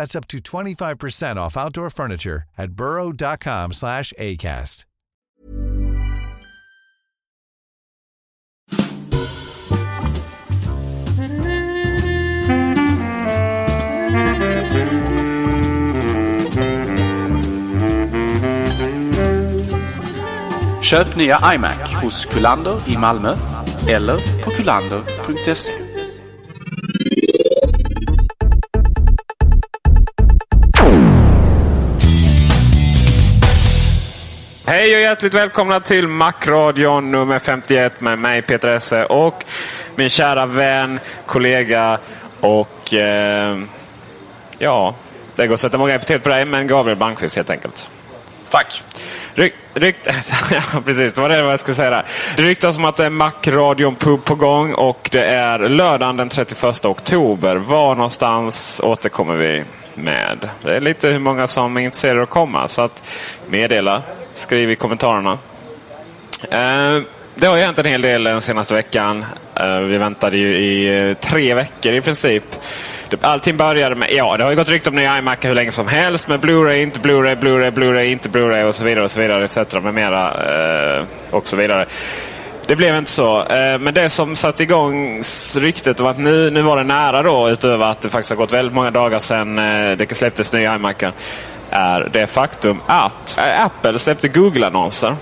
That's up to 25% off outdoor furniture at burrow.com/ACAST. Köp nya iMac hos Kullander i Malmö eller på kullander.se. Hej och hjärtligt välkomna till Macradion nummer 51 med mig Peter Esse och min kära vän, kollega och det går att sätta många epitet på dig, men Gabriel Bankvist helt enkelt. Tack. Precis, det var det jag skulle säga där. Det ryktas om att det är Macradion pub på gång och det är lördagen den 31 oktober. Var någonstans återkommer vi med? Det är lite hur många som är intresserade att komma, så att meddela, skriv i kommentarerna. Det har ju hänt en hel del den senaste veckan. Vi väntade ju i 3 veckor i princip. Allting började med, det har ju gått rykte om nya iMac hur länge som helst, men Blu-ray, inte Blu-ray, Blu-ray, Blu-ray, inte Blu-ray och så vidare, etc. med mera och så vidare. Det blev inte så. Men det som satt igång ryktet var att nu var det nära då, utöver att det faktiskt har gått väldigt många dagar sedan det släpptes nya iMacen, är det faktum att Apple släppte Google-annonser.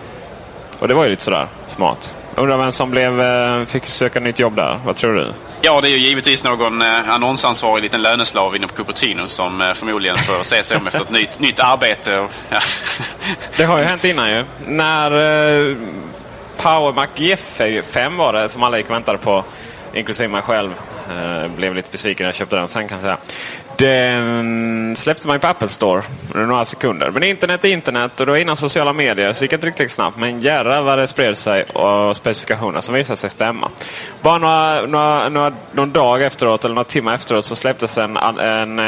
Och det var ju lite sådär smart. Undrar vem som fick söka nytt jobb där. Vad tror du? Ja, det är ju givetvis någon annonsansvarig liten löneslav inne på Cupertino som förmodligen får se sig om efter ett nytt arbete. Och, ja. Det har ju hänt innan ju. När Power Mac G5 var det som alla gick och väntade på, inklusive mig själv. Blev lite besviken när jag köpte den sen, kan jag säga. Den släppte man på Apple Store under några sekunder. Men internet är internet, och då innan sociala medier så gick det inte riktigt snabbt. Men jävlar vad det spred sig, och specifikationerna som visade sig stämma. Bara någon dag efteråt eller några timmar efteråt så släpptes en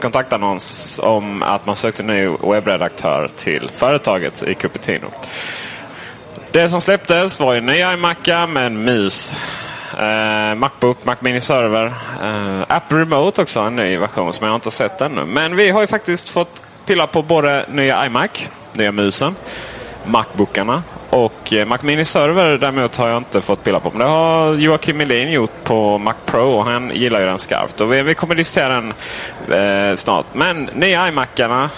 kontaktannons om att man sökte en ny webbredaktör till företaget i Cupertino. Det som släpptes var ju en ny iMacca med en mus, Macbook, Mac Mini Server, App Remote också, en ny version som jag inte har sett ännu. Men vi har ju faktiskt fått pilla på både nya iMac, nya musen, Macbookarna och Mac Mini Server. Däremot har jag inte fått pilla på, men det har Joakim Melin gjort på Macpro och han gillar ju den skarpt. Och vi kommer diskutera den snart. Men nya iMacarna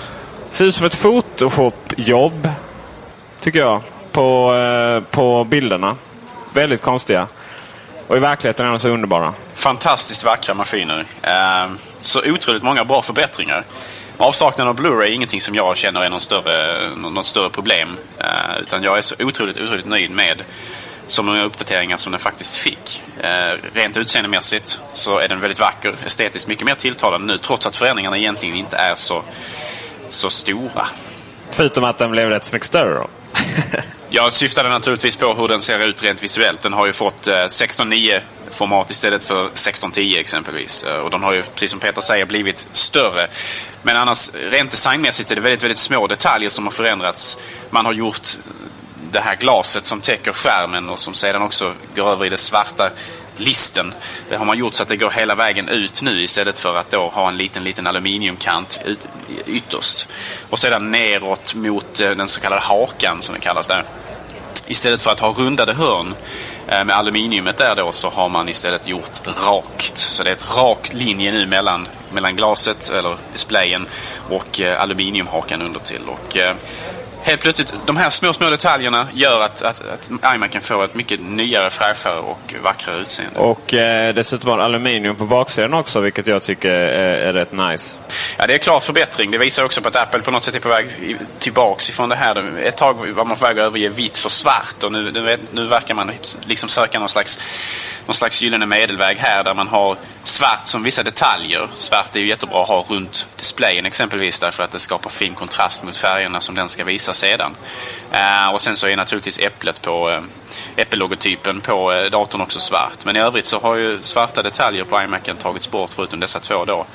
ser ut som ett Photoshop-jobb, tycker jag, på bilderna. Väldigt konstiga. Och i verkligheten är de så underbara. Fantastiskt vackra maskiner. Så otroligt många bra förbättringar. Avsaknaden av Blu-ray är ingenting som jag känner är något större problem. Utan jag är så otroligt nöjd med så många uppdateringar som den faktiskt fick. Rent utseendemässigt så är den väldigt vacker. Estetiskt mycket mer tilltalande nu, trots att förändringarna egentligen inte är så stora. Förutom att den blev rätt mycket större då. Jag syftade naturligtvis på hur den ser ut rent visuellt. Den har ju fått 16:9-format istället för 16:10 exempelvis. Och de har ju, precis som Peter säger, blivit större. Men annars, rent designmässigt är det väldigt, väldigt små detaljer som har förändrats. Man har gjort det här glaset som täcker skärmen och som sedan också går över i det svarta listen. Det har man gjort så att det går hela vägen ut nu istället för att då ha en liten aluminiumkant ytterst. Och sedan neråt mot den så kallade hakan som det kallas där. Istället för att ha rundade hörn med aluminiumet där då, så har man istället gjort rakt. Så det är ett rakt linje nu mellan glaset eller displayen och aluminiumhakan under till. Och helt plötsligt, de här små detaljerna gör att iMac kan få ett mycket nyare, fräschare och vackrare utseende. Och dessutom har aluminium på baksidan också, vilket jag tycker är rätt nice. Ja, det är klart förbättring. Det visar också på att Apple på något sätt är på väg tillbaks ifrån det här. Ett tag var man på väg att överge vitt för svart, och nu verkar man liksom söka någon slags gyllene medelväg här, där man har svart som vissa detaljer. Svart är ju jättebra att ha runt displayen exempelvis, därför att det skapar fin kontrast mot färgerna som den ska visa sedan. Och sen så är naturligtvis äpplet på Apple-logotypen på datorn också svart. Men i övrigt så har ju svarta detaljer på iMacen tagits bort förutom dessa två då.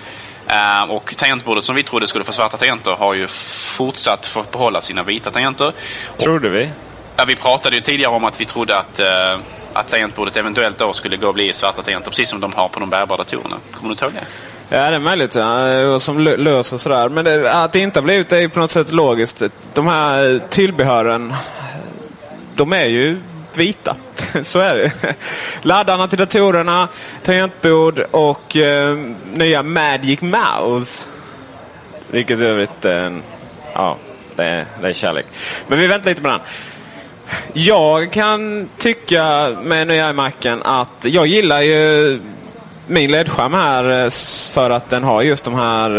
Och tangentbordet som vi trodde skulle få svarta tangenter har ju fortsatt fått behålla sina vita tangenter. Trodde vi? Ja, vi pratade ju tidigare om att vi trodde att tangentbordet eventuellt då skulle gå och bli svarta tangenter, precis som de har på de bärbara datorerna. Kommer du ihåg det? Ja, det är möjligt, ja, som löser sådär. Men att det inte har blivit, det är på något sätt logiskt. De här tillbehören, de är ju vita. Så är det. Laddarna till datorerna, tangentbord och nya Magic Mouse. Vilket övrigt, ja, det är kärlek. Men vi väntar lite på den. Jag kan tycka med nya iMacen att jag gillar ju min LED-skärm här för att den har just de här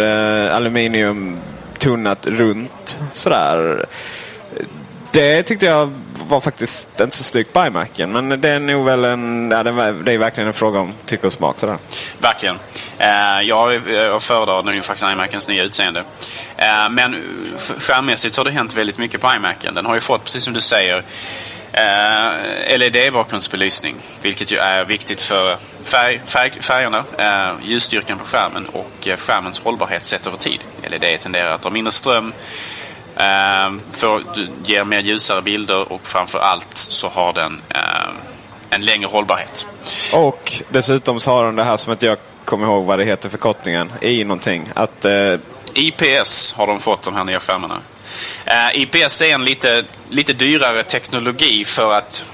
aluminium tunnat runt sådär. Det tyckte jag var faktiskt inte så snyggt på iMacen, men det är nog väl det är verkligen en fråga om tycke och smak sådär. Verkligen. Jag föredrar nu faktiskt iMacens nya utseende. Men skärmmässigt så har det hänt väldigt mycket på iMacen. Den har ju fått, precis som du säger, LED-bakgrundsbelysning, vilket ju är viktigt för färgerna, ljusstyrkan på skärmen och skärmens hållbarhet sett över tid. LED tenderar att ha mindre ström, ger mer ljusare bilder, och framförallt så har den en längre hållbarhet. Och dessutom så har den det här som att jag kommer ihåg vad det heter förkortningen i någonting. Att, IPS har de fått, de här nya skärmarna. IPS är en lite dyrare teknologi för att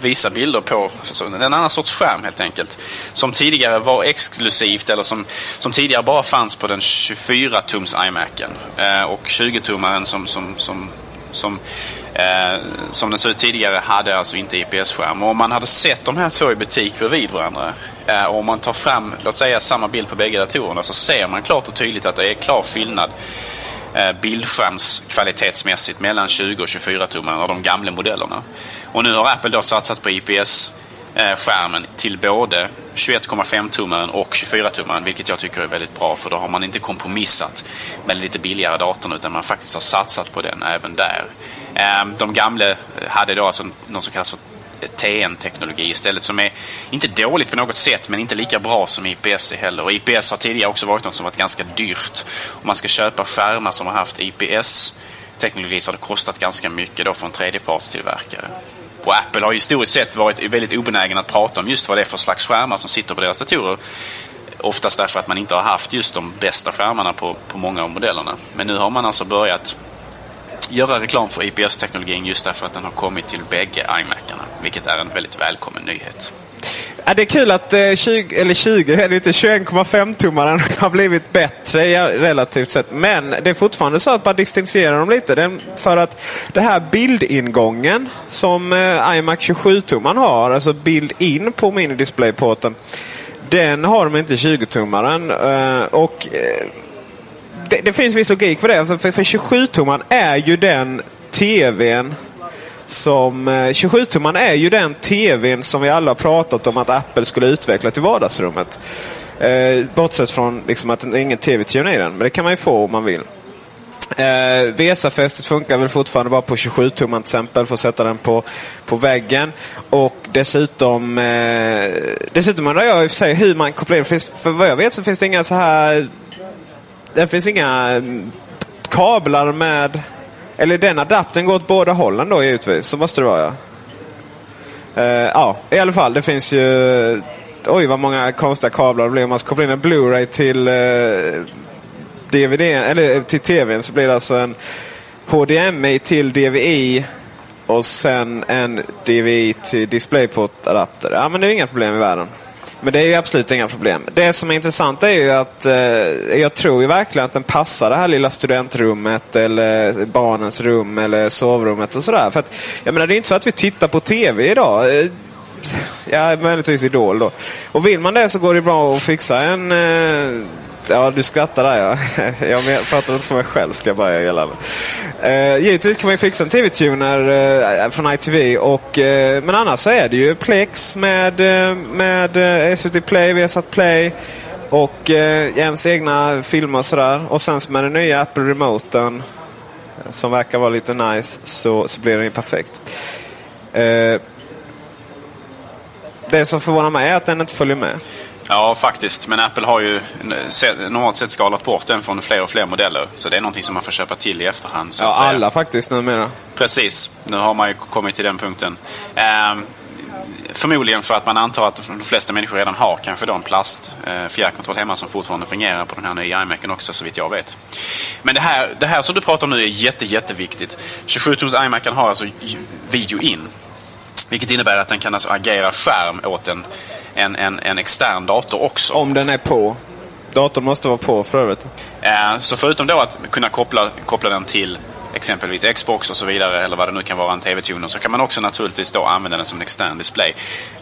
visa bilder på en annan sorts skärm helt enkelt, som tidigare var exklusivt, eller som tidigare bara fanns på den 24-tums iMacen och 20-tummaren som den såg ut tidigare hade alltså inte IPS-skärm. Och om man hade sett de här två i butik bredvid varandra, och om man tar fram, låt säga, samma bild på bägge datorerna, så ser man klart och tydligt att det är klar skillnad bildskärms kvalitetsmässigt mellan 20 och 24-tummarna av de gamla modellerna. Och nu har Apple då satsat på IPS-skärmen till både 21,5-tummaren och 24-tummaren, vilket jag tycker är väldigt bra, för då har man inte kompromissat med lite billigare datorn, utan man faktiskt har satsat på den även där. De gamla hade då alltså något som kallas för TN-teknologi istället, som är inte dåligt på något sätt, men inte lika bra som IPS heller. Och IPS har tidigare också varit något som varit ganska dyrt. Om man ska köpa skärmar som har haft IPS-teknologi så har det kostat ganska mycket då från tredjepartstillverkare. Och Apple har historiskt sett varit väldigt obenägen att prata om just vad det är för slags skärmar som sitter på deras datorer. Oftast därför att man inte har haft just de bästa skärmarna på många av modellerna. Men nu har man alltså börjat göra reklam för IPS-teknologin just därför att den har kommit till bägge iMacarna, vilket är en väldigt välkommen nyhet. Ja, det är kul att 21,5-tummaren har blivit bättre relativt sett, men det är fortfarande så att man distanserar dem lite. För att det här bildingången som iMac 27-tummaren har, alltså bild in på minidisplayporten, den har de inte 20-tummaren. Och det finns viss logik för det. Alltså för 27-tumman är ju den tvn som... 27-tumman är ju den tvn som vi alla har pratat om att Apple skulle utveckla till vardagsrummet. Bortsett från liksom att det är ingen tv-tune i den. Men det kan man ju få om man vill. Vesafästet funkar väl fortfarande bara på 27-tumman till exempel, för att sätta den på väggen. Och dessutom undrar jag i och för sig hur man kopplar in. För vad jag vet så finns det inga så här, det finns inga kablar med, eller den adaptern går åt båda hållen då givetvis, så måste det vara, ja. Ja, i alla fall, det finns ju, oj vad många konstiga kablar det blir om man ska koppla in en Blu-ray till DVD, eller till TV:n, så blir det alltså en HDMI till DVI och sen en DVI till DisplayPort-adapter. Ja, men det är inga problem i världen. Men det är ju absolut inga problem. Det som är intressant är ju att jag tror ju verkligen att den passar det här lilla studentrummet eller barnens rum eller sovrummet och sådär. För att, jag menar, det är inte så att vi tittar på TV idag. Ja, möjligtvis Idol då. Och vill man det så går det bra att fixa en... Ja, du skrattar där, ja. Jag pratar inte för mig själv, ska jag bara gälla. Givetvis kan man ju fixa en TV-tuner från ITV. Men annars så är det ju Plex med SVT Play, Viasat Play och ens egna filmer och sådär. Och sen med den nya Apple-remoten som verkar vara lite nice, så blir den ju perfekt. Det som förvånar mig är att den inte följer med. Ja, faktiskt. Men Apple har ju normalt sett skalat bort den från fler och fler modeller. Så det är någonting som man får köpa till i efterhand. Så ja, alla faktiskt numera. Precis. Nu har man ju kommit till den punkten. Förmodligen för att man antar att de flesta människor redan har kanske då en plast fjärrkontroll hemma som fortfarande fungerar på den här nya iMacen också, så vitt jag vet. Men det här som du pratar om nu är jätteviktigt. 27-tums iMacen har alltså video in. Vilket innebär att den kan alltså agera skärm åt en extern dator också. Om den är på. Datorn måste vara på för övrigt. Så förutom då att kunna koppla den till exempelvis Xbox och så vidare, eller vad det nu kan vara, en TV-tuner, så kan man också naturligtvis då använda den som en extern display.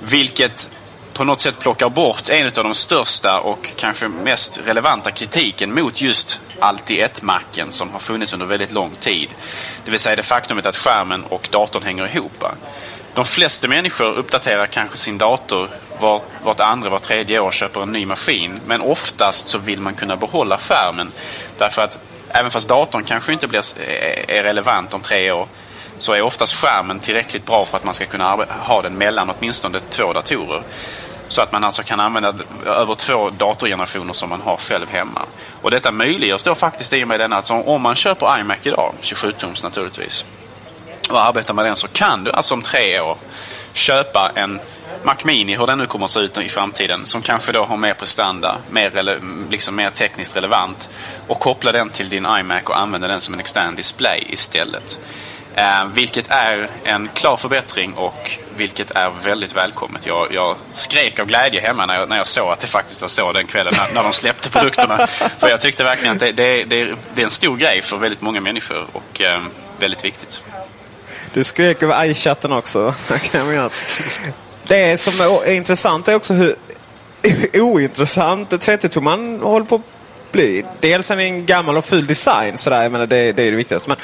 Vilket på något sätt plockar bort en av de största och kanske mest relevanta kritiken mot just allt-i-ett-macken som har funnits under väldigt lång tid. Det vill säga det faktumet att skärmen och datorn hänger ihop. De flesta människor uppdaterar kanske sin dator vart tredje år, köper en ny maskin. Men oftast så vill man kunna behålla skärmen. Därför att även fast datorn kanske inte är relevant om 3 år, så är oftast skärmen tillräckligt bra för att man ska kunna ha den mellan åtminstone 2 datorer. Så att man alltså kan använda över 2 datorgenerationer som man har själv hemma. Och detta möjliggörs då faktiskt i och med den att om man köper iMac idag, 27-tums naturligtvis, och arbetar med den, så kan du alltså om 3 år köpa en Mac Mini, hur den nu kommer att se ut i framtiden, som kanske då har mer prestanda, mer tekniskt relevant, och koppla den till din iMac och använda den som en extern display istället. Vilket är en klar förbättring och vilket är väldigt välkommet. Jag skrek av glädje hemma när jag såg att det faktiskt var så den kvällen när de släppte produkterna. För jag tyckte verkligen att det är en stor grej för väldigt många människor och väldigt viktigt. Du skrek över iChatten också. Det som är intressant är också hur ointressant 30-tumman håller på att bli. Dels är det en gammal och ful design. Så där, jag menar, det är det viktigaste. Men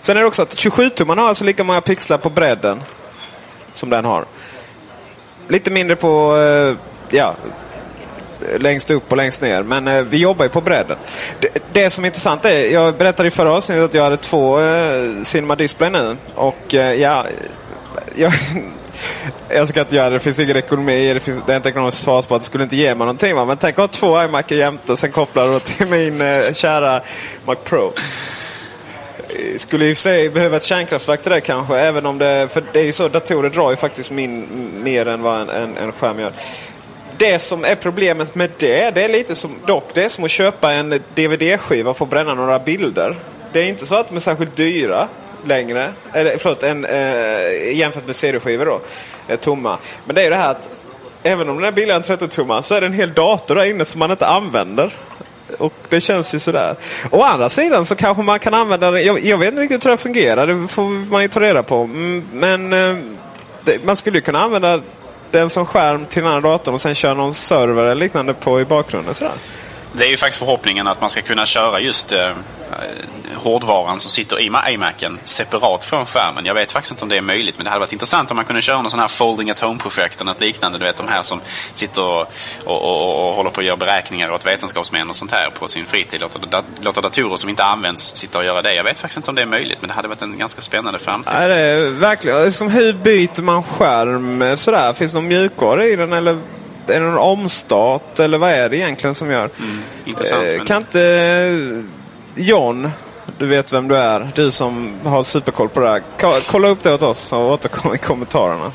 sen är det också att 27-tumman har alltså lika många pixlar på bredden som den har. Lite mindre på... ja, längst upp och längst ner, men vi jobbar ju på bredden. Det som är intressant är, jag berättade i förra avsnittet att jag hade 2 Cinema Display nu, och jag ska inte göra det, finns ingen ekonomi, det är inte ekonomiskt svarsbart, det skulle inte ge mig någonting, men tänk att 2 iMac jämte, sen kopplar du till min kära Macpro. Skulle ju säga behöva ett kärnkraftverk till det kanske, även om det, för det är ju så, datorer drar ju faktiskt mer än vad en skärm gör. Det som är problemet med det är lite som, dock, det är som att köpa en DVD-skiva för att bränna några bilder. Det är inte så att de är särskilt dyra längre, eller förlåt, jämfört med CD-skivor då, tomma. Men det är ju det här att även om den här bilden är 13-tumma, så är det en hel dator där inne som man inte använder. Och det känns ju sådär. Å andra sidan så kanske man kan använda det. Jag vet inte riktigt hur det fungerar, det får man ju ta reda på. Men man skulle ju kunna använda den som skärm till den här datorn och sen kör någon server eller liknande på i bakgrunden. Sådär. Det är ju faktiskt förhoppningen att man ska kunna köra just hårdvaran som sitter i iMacen separat från skärmen. Jag vet faktiskt inte om det är möjligt, men det hade varit intressant om man kunde köra någon sån här folding at home-projekt eller något liknande. Du vet, de här som sitter och håller på att göra beräkningar åt vetenskapsmän och sånt här på sin fritid. Låta datorer som inte används sitta och göra det. Jag vet faktiskt inte om det är möjligt, men det hade varit en ganska spännande framtid. Nej, det är verkligen. Som hur byter man skärm sådär? Finns det någon mjukvara i den eller... Är det någon omstart eller vad är det egentligen som gör? Intressant. Kan inte John, du vet vem du är, du som har superkoll på det här, kolla upp det åt oss och återkom i kommentarerna.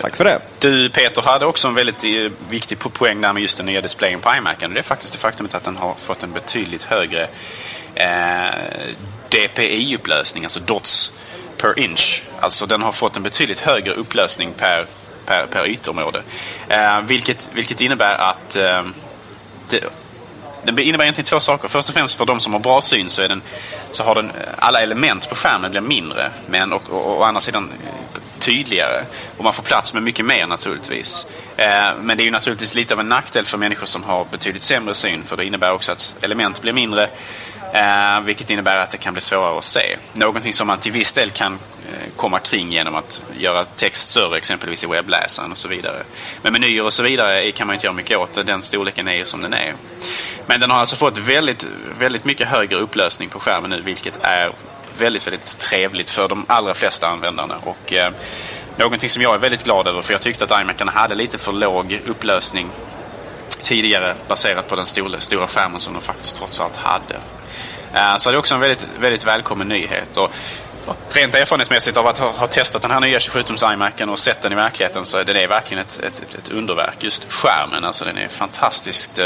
Tack för det. Du Peter hade också en väldigt viktig poäng där med just den nya displayen på iMacen. Det är faktiskt det faktumet att den har fått en betydligt högre DPI-upplösning, alltså dots per inch. Alltså den har fått en betydligt högre upplösning per ytområde. Vilket innebär att det innebär egentligen två saker. Först och främst för de som har bra syn så har den alla element på skärmen blir mindre, men och å andra sidan tydligare och man får plats med mycket mer naturligtvis. Men det är ju naturligtvis lite av en nackdel för människor som har betydligt sämre syn, för det innebär också att element blir mindre, vilket innebär att det kan bli svårare att se. Någonting som man till viss del kan komma kring genom att göra text större exempelvis i webbläsaren och så vidare. Men menyer och så vidare kan man inte göra mycket åt. Den storleken är som den är. Men den har alltså fått väldigt, väldigt mycket högre upplösning på skärmen nu, vilket är väldigt, väldigt trevligt för de allra flesta användarna. Och någonting som jag är väldigt glad över, för jag tyckte att iMacen hade lite för låg upplösning tidigare baserat på den stora skärmen som de faktiskt trots allt hade. Så det är också en väldigt, väldigt välkommen nyhet. Och rent erfarenhetsmässigt av att ha testat den här nya 27-tums iMacen och sett den i verkligheten, så den är verkligen ett underverk. Just skärmen, alltså den är fantastiskt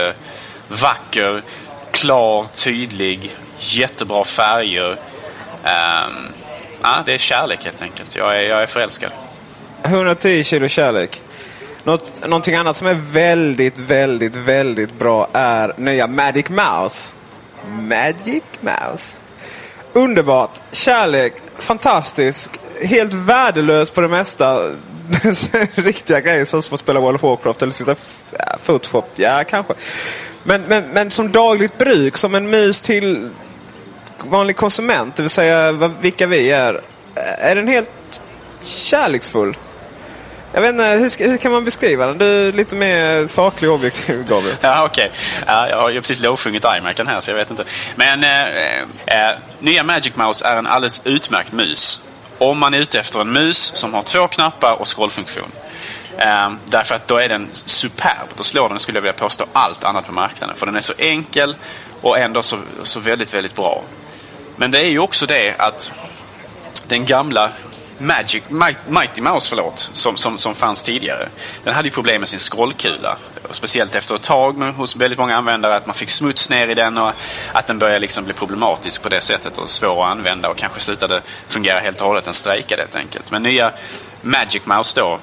vacker, klar, tydlig, jättebra färger. Det är kärlek helt enkelt. Jag är förälskad. 110 kilo kärlek. Någonting annat som är väldigt, väldigt, väldigt bra är nya Magic Mouse. Underbart, kärlek, fantastisk, helt värdelös på det mesta. Riktiga grejer som får spela World of Warcraft eller sitta Photoshop, ja kanske. Men som dagligt bruk, som en mus till vanlig konsument, det vill säga vilka vi är den helt kärleksfull. Jag vet inte, hur kan man beskriva den? Du är lite mer saklig och objektiv, Gabriel. Ja, okej. Okay. Jag har ju precis lovsjungit iMacen här, så jag vet inte. Men nya Magic Mouse är en alldeles utmärkt mus. Om man är ute efter en mus som har två knappar och scrollfunktion. Därför att då är den superb. Då slår den, skulle jag vilja påstå, allt annat på marknaden. För den är så enkel och ändå så väldigt, väldigt bra. Men det är ju också det att den gamla... Mighty Mouse, som fanns tidigare. Den hade ju problem med sin scrollkula. Speciellt efter ett tag hos väldigt många användare, att man fick smuts ner i den och att den började liksom bli problematisk på det sättet och svår att använda och kanske slutade fungera helt och hållet. Den strejkade helt enkelt. Men nya Magic Mouse då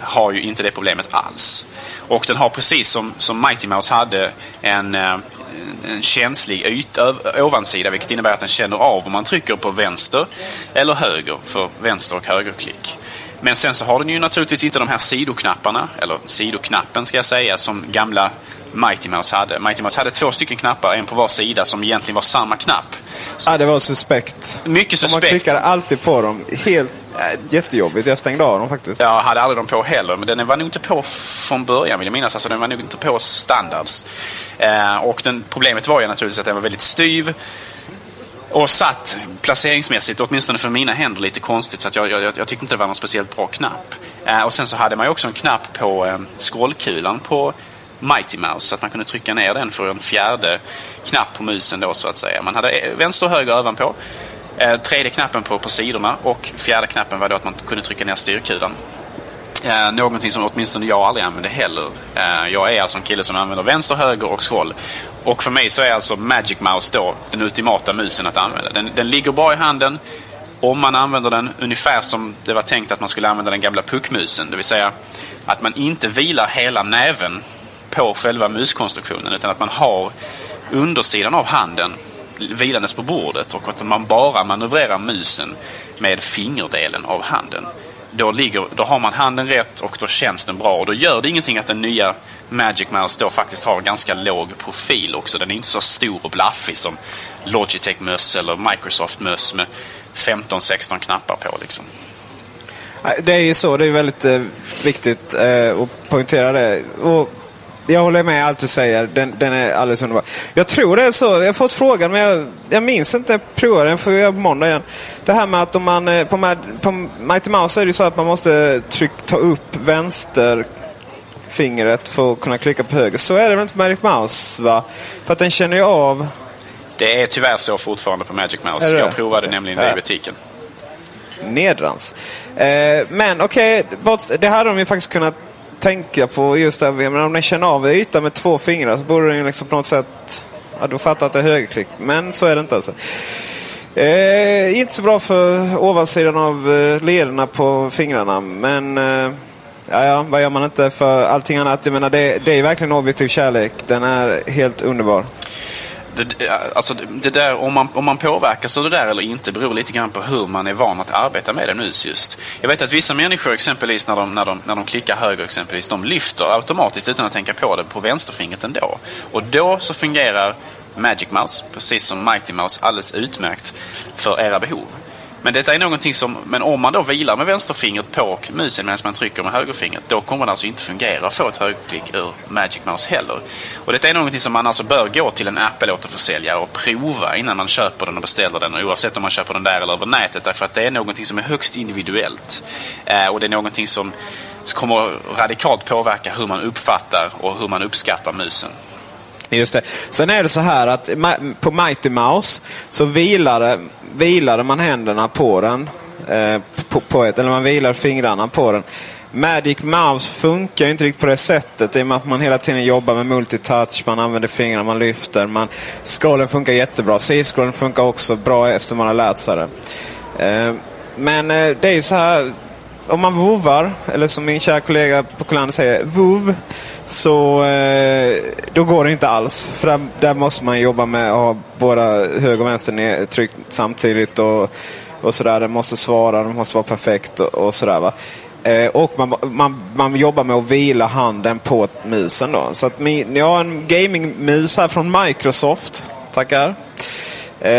har ju inte det problemet alls. Och den har precis som Mighty Mouse hade en känslig ovansida, vilket innebär att den känner av om man trycker på vänster eller höger för vänster- och högerklick. Men sen så har den ju naturligtvis inte de här sidoknapparna, eller sidoknappen ska jag säga, som gamla Mighty Mouse hade. Mighty Mouse hade två stycken knappar, en på var sida, som egentligen var samma knapp. Så... det var suspekt. Mycket suspekt. Man klickade alltid på dem, helt jättejobbigt. Jag stängde av dem faktiskt. Jag hade aldrig dem på heller, men den var nog inte på från början, vill jag minnas. Alltså den var nog inte på standards. Och problemet var ju naturligtvis att den var väldigt styv och satt placeringsmässigt, åtminstone för mina händer, lite konstigt, så att jag tyckte inte det var någon speciellt bra knapp. Och sen så hade man ju också en knapp på scrollkulan på Mighty Mouse, så att man kunde trycka ner den för en fjärde knapp på musen då, så att säga. Man hade vänster och höger ovanpå, tredje knappen på sidorna, och fjärde knappen var då att man kunde trycka ner styrkulan. Någonting som åtminstone jag aldrig använder heller. Jag är alltså en kille som använder vänster, höger och scroll. Och för mig så är alltså Magic Mouse då den ultimata musen att använda. Den ligger bra i handen om man använder den ungefär som det var tänkt att man skulle använda den gamla puckmusen. Det vill säga att man inte vilar hela näven på själva muskonstruktionen, utan att man har undersidan av handen vilandes på bordet och att man bara manövrerar musen med fingerdelen av handen. då har man handen rätt och då känns den bra. Och då gör det ingenting att den nya Magic Mouse då faktiskt har ganska låg profil också. Den är inte så stor och blaffig som Logitech möss eller Microsoft möss med 15-16 knappar på liksom. Det är ju så, det är väldigt viktigt att poängtera det. Och jag håller med allt du säger, den är alldeles underbar. Jag tror det är så, jag har fått frågan men jag minns inte, jag provar den för jag måndag igen. Det här med att om man på Mighty Mouse är det ju så att man måste ta upp vänster fingret för att kunna klicka på höger. Så är det väl inte Magic Mouse va? För att den känner ju av. Det är tyvärr så fortfarande på Magic Mouse. Jag provade nämligen det i butiken. Nedrans. Men okej, det här hade de ju faktiskt kunnat tänka på just det. Men om den känner av ytan med två fingrar så borde den ju liksom på något sätt då fattar att det är högerklick. Men så är det inte alltså. Inte så bra för ovansidan av lederna på fingrarna. Men vad gör man inte för allting annat? Jag menar, det är verkligen objektiv kärlek. Den är helt underbar. Det där, om man påverkas av det där eller inte beror lite grann på hur man är van att arbeta med det mus just. Jag vet att vissa människor exempelvis när de klickar höger exempelvis, de lyfter automatiskt utan att tänka på det på vänsterfingret ändå. Och då så fungerar Magic Mouse precis som Mighty Mouse alldeles utmärkt för era behov. Men detta är någonting men om man då vilar med vänsterfingret på musen medan man trycker med högerfingret, då kommer det alltså inte fungera att få ett högerklick ur Magic Mouse heller. Och detta är någonting som man alltså bör gå till en Apple-återförsäljare och prova innan man köper den och beställer den, och oavsett om man köper den där eller över nätet, därför att det är någonting som är högst individuellt. Och det är någonting som kommer radikalt påverka hur man uppfattar och hur man uppskattar musen. Just det. Sen är det så här att på Mighty Mouse så vilade man händerna på den eller man vilar fingrarna på den. Magic Mouse funkar ju inte riktigt på det sättet i och med att man hela tiden jobbar med multitouch, man använder fingrarna, man lyfter, scrollen funkar jättebra, C-scrollen funkar också bra efter man har lärt sig det. Men det är ju så här, om man vovar, eller som min kära kollega på Kullander säger, vov, så då går det inte alls. För där måste man jobba med att ha båda höger och vänster tryckt samtidigt och sådär. Den måste svara, den måste vara perfekt och sådär va. Och man jobbar med att vila handen på musen då. Så att jag har en gaming-mus här från Microsoft, tackar.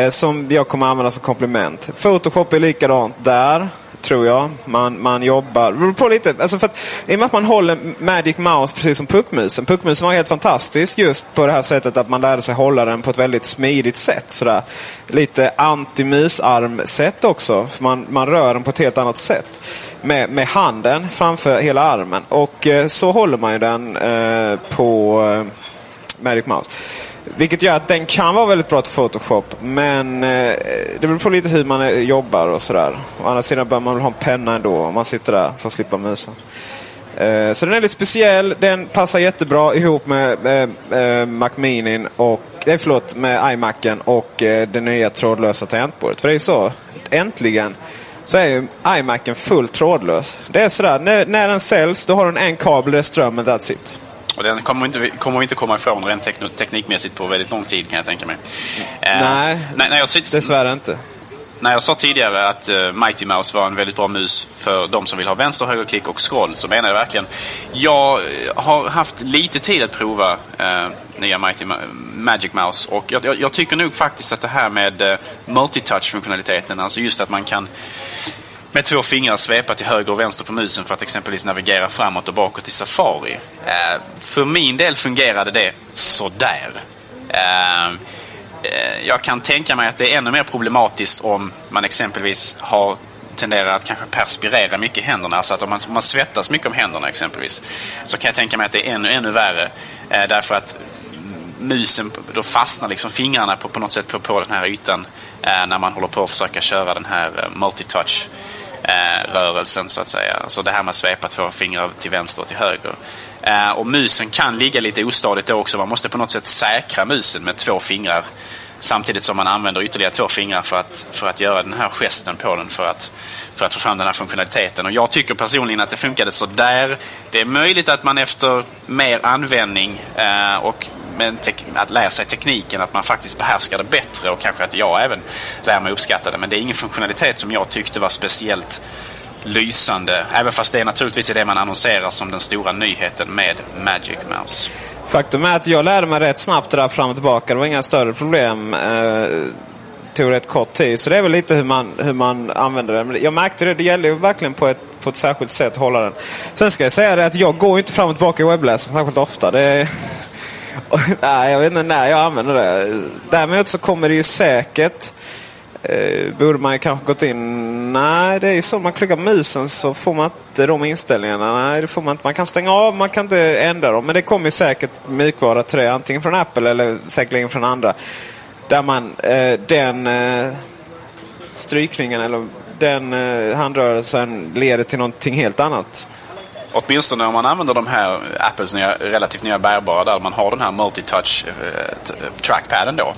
Som jag kommer använda som komplement. Photoshop är likadant där. Tror jag. Man jobbar på lite, alltså för att, i och med att man håller Magic Mouse precis som puckmusen. Puckmusen var helt fantastisk just på det här sättet att man lärde sig hålla den på ett väldigt smidigt sätt. Sådär. Lite anti-musarm-sätt också. För man rör den på ett helt annat sätt. Med handen framför hela armen. Och så håller man ju den på Magic Mouse. Vilket gör att den kan vara väldigt bra till Photoshop, men det beror på lite hur man jobbar och sådär. Å andra sidan bör man väl ha en penna ändå om man sitter där för att slippa musen. Så den är lite speciell, den passar jättebra ihop med Mac Mini och med iMacen och det nya trådlösa tangentbordet. För det är så, äntligen så är ju iMacen fullt trådlös. Det är sådär, när den säljs då har den en kabel, det är strömmen, that's it. Och den kommer inte komma ifrån rent teknikmässigt på väldigt lång tid kan jag tänka mig. Dessvärre inte. När jag sa tidigare att Mighty Mouse var en väldigt bra mus för de som vill ha vänster, högerklick och scroll, så menar jag verkligen. Jag har haft lite tid att prova nya Magic Mouse, och jag tycker nog faktiskt att det här med multitouch-funktionaliteten, alltså just att man kan med två fingrar svepa till höger och vänster på musen för att exempelvis navigera framåt och bakåt i Safari. För min del fungerade det sådär. Jag kan tänka mig att det är ännu mer problematiskt om man exempelvis tenderar att kanske perspirera mycket i händerna. Så att om man svettas mycket om händerna exempelvis, så kan jag tänka mig att det är ännu värre. Därför att musen då fastnar liksom fingrarna på något sätt på den här ytan när man håller på att försöka köra den här multitouch-rörelsen så att säga. Alltså det här med att svepa två fingrar till vänster och till höger. Och musen kan ligga lite ostadigt då också. Man måste på något sätt säkra musen med två fingrar samtidigt som man använder ytterligare två fingrar för att göra den här gesten på den för att få fram den här funktionaliteten. Och jag tycker personligen att det funkade så där. Det är möjligt att man efter mer användning och att lära sig tekniken, att man faktiskt behärskar det bättre, och kanske att jag även lär mig uppskatta det, men det är ingen funktionalitet som jag tyckte var speciellt lysande, även fast det är naturligtvis det man annonserar som den stora nyheten med Magic Mouse. Faktum är att jag lärde mig rätt snabbt det där fram och tillbaka. Det var inga större problem. Tog rätt kort tid. Så det är väl lite hur man använder den. Men jag märkte det. Det gäller ju verkligen på ett särskilt sätt att hålla den. Sen ska jag säga det att jag går inte fram och tillbaka i webbläsaren särskilt ofta. Nej, jag vet inte när jag använder det. Däremot så kommer det ju säkert... borde man kanske gått in. Nej, det är ju så, man klickar musen så får man inte de inställningarna. Nej, det får man inte. Man kan stänga av, man kan inte ändra dem. Men det kommer ju säkert mjukvara 3, antingen från Apple eller säkerligen från andra, där man strykningen eller den handrörelsen leder till någonting helt annat. Åtminstone om man använder de här Apples nya, relativt nya bärbara, där man har den här multitouch trackpaden då,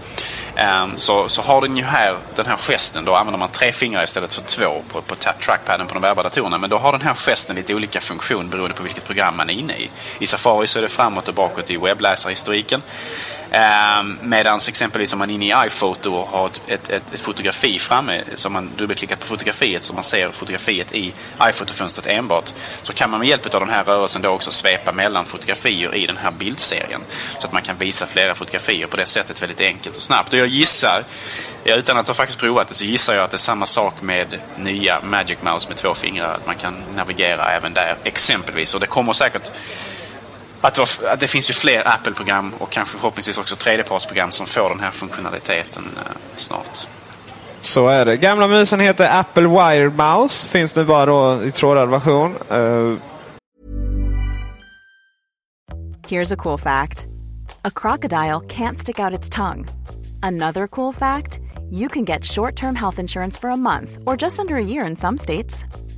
så har den ju här den här gesten. Då använder man 3 fingrar istället för 2 på trackpaden på de bärbara datorerna. Men då har den här gesten lite olika funktion beroende på vilket program man är inne i. I Safari så är det framåt och bakåt i webbläsarhistoriken. Medan exempelvis om man är inne i iPhoto och har ett fotografi framme, så man dubbelklickar på fotografiet så man ser fotografiet i iPhoto-fönstret enbart, så kan man med hjälp av den här rörelsen då också svepa mellan fotografier i den här bildserien, så att man kan visa flera fotografier på det sättet väldigt enkelt och snabbt. Och jag gissar, utan att ha faktiskt provat det, så gissar jag att det är samma sak med nya Magic Mouse med 2 fingrar, att man kan navigera även där exempelvis. Och det kommer säkert att det finns ju fler Apple-program och kanske förhoppningsvis också 3D-partsprogram som får den här funktionaliteten snart. Så är det. Gamla musen heter Apple Wired Mouse. Finns nu bara då i trådad version. Here's a cool fact. A crocodile can't stick out its tongue. Another cool fact. You can get short-term health insurance for a month or just under a year in some states.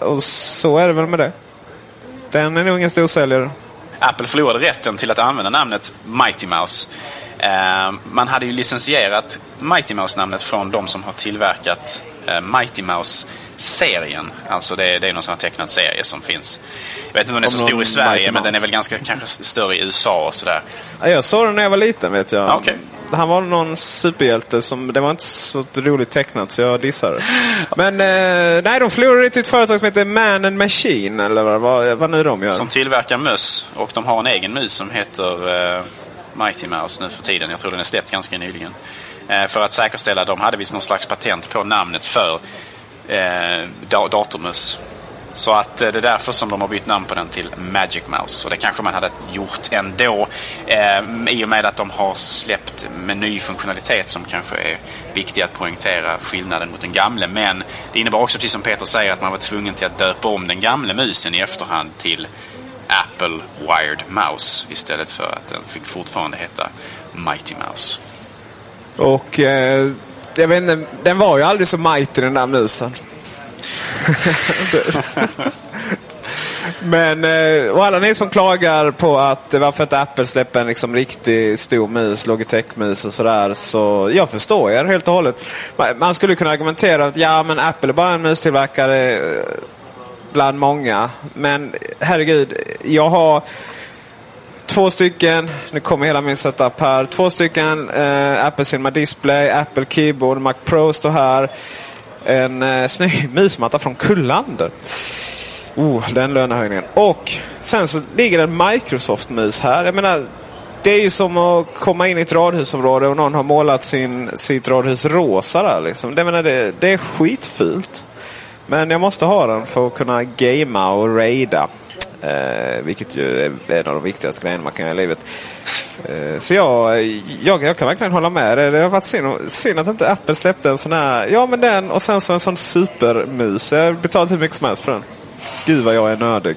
Och så är det väl med det. Den är nog ingen storsäljare. Apple förlorade rätten till att använda namnet Mighty Mouse. Man hade ju licensierat Mighty Mouse-namnet från de som har tillverkat Mighty Mouse-serien. Alltså det är någon sån här tecknad serie som finns. Jag vet inte om den är så stor i Sverige, Mighty men Mouse. Den är väl ganska kanske större i USA och sådär. Ja, jag såg den när jag var liten, vet jag. Ah, okay. Han var någon superhjälte som... Det var inte så roligt tecknat, så jag dissade. Men nej, de förlorade till ett företag som heter Man and Machine. Eller vad nu de gör. Som tillverkar möss. Och de har en egen mus som heter... Mighty Mouse nu för tiden. Jag tror den är släppt ganska nyligen. För att säkerställa, de hade visst någon slags patent på namnet för datormus. Så att det är därför som de har bytt namn på den till Magic Mouse. Och det kanske man hade gjort ändå, i och med att de har släppt med ny funktionalitet som kanske är viktig att poängtera skillnaden mot den gamle. Men det innebar också, precis som Peter säger, att man var tvungen till att döpa om den gamle musen i efterhand till Apple Wired Mouse istället för att den fick fortfarande heta Mighty Mouse. Och jag vet inte, den var ju aldrig så mighty, den där musen. Men och alla ni som klagar på att varför att Apple släpper en liksom riktigt stor mus, Logitech-mus och sådär, så jag förstår er helt och hållet. Man skulle kunna argumentera att ja, men Apple är bara en mustillverkare bland många. Men herregud, jag har 2 stycken, nu kommer hela min setup här, 2 stycken Apple Cinema Display, Apple Keyboard, Macpro står här. En snygg mysmatta från Kullander. Den lönehöjningen. Och sen så ligger en Microsoft-mus här. Jag menar, det är ju som att komma in i ett radhusområde och någon har målat sitt radhus rosa där liksom. Det är skitfult. Men jag måste ha den för att kunna gamea och raida. Vilket ju är en av de viktigaste grejerna man kan göra i livet. Så jag kan verkligen hålla med det. Det har varit synd att inte Apple släppte en sån här, ja men den, och sen så en sån supermus. Jag betalade hur mycket som helst för den. Gud vad jag är nördig.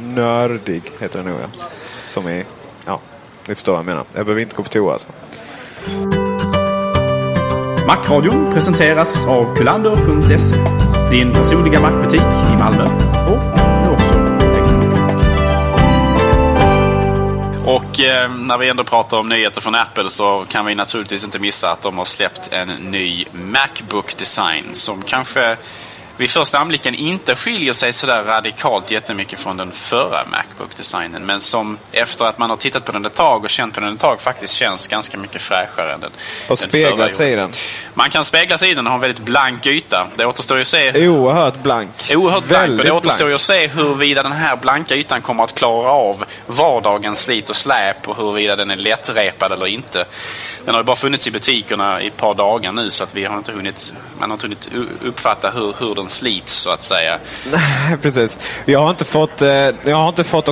Nördig heter det nog, ja. Som är, ja, ni förstår vad jag menar. Jag behöver inte gå på toa alltså. Macradion presenteras av kullander.se, din personliga Mac-butik i Malmö. Och när vi ändå pratar om nyheter från Apple så kan vi naturligtvis inte missa att de har släppt en ny MacBook-design som kanske vid första anblicken inte skiljer sig sådär radikalt jättemycket från den förra MacBook-designen, men som efter att man har tittat på den ett tag och känt på den ett tag faktiskt känns ganska mycket fräschare än den. Och spegla sig i den. Man kan spegla sig i den och ha en väldigt blank yta. Det återstår ju att se. Oerhört blank. Oerhört blank. Och det återstår ju att se huruvida den här blanka ytan kommer att klara av vardagens slit och släp och huruvida den är lättrepad eller inte. Den har ju bara funnits i butikerna i ett par dagar nu, så att vi har inte hunnit, man har inte hunnit uppfatta hur den slits så att säga. Nej, precis. Jag har inte fått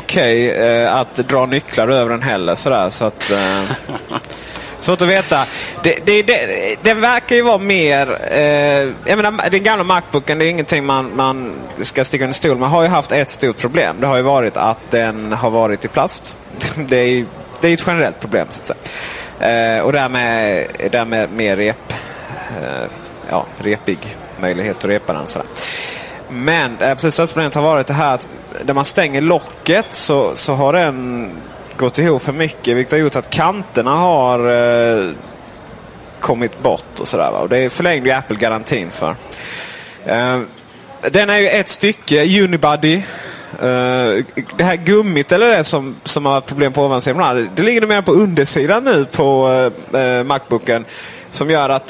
att dra nycklar över den heller sådär, så att så att veta. Det verkar ju vara mer jag menar, den gamla MacBooken, det är ingenting man ska sticka under stol. Man har ju haft ett stort problem. Det har ju varit att den har varit i plast. Det är ett generellt problem så att säga. Och därmed mer rep. Repig möjlighet att repa den sådär. Men precis det problemet har varit det här att när man stänger locket så har den gått ihop för mycket, vilket har gjort att kanterna har kommit bort och sådär, va? Och det förlängde ju Apple garantin för. Den är ju ett stycke unibody. Det här gummit eller det som har problem på ovansidan, det ligger mer på undersidan nu på MacBooken, som gör att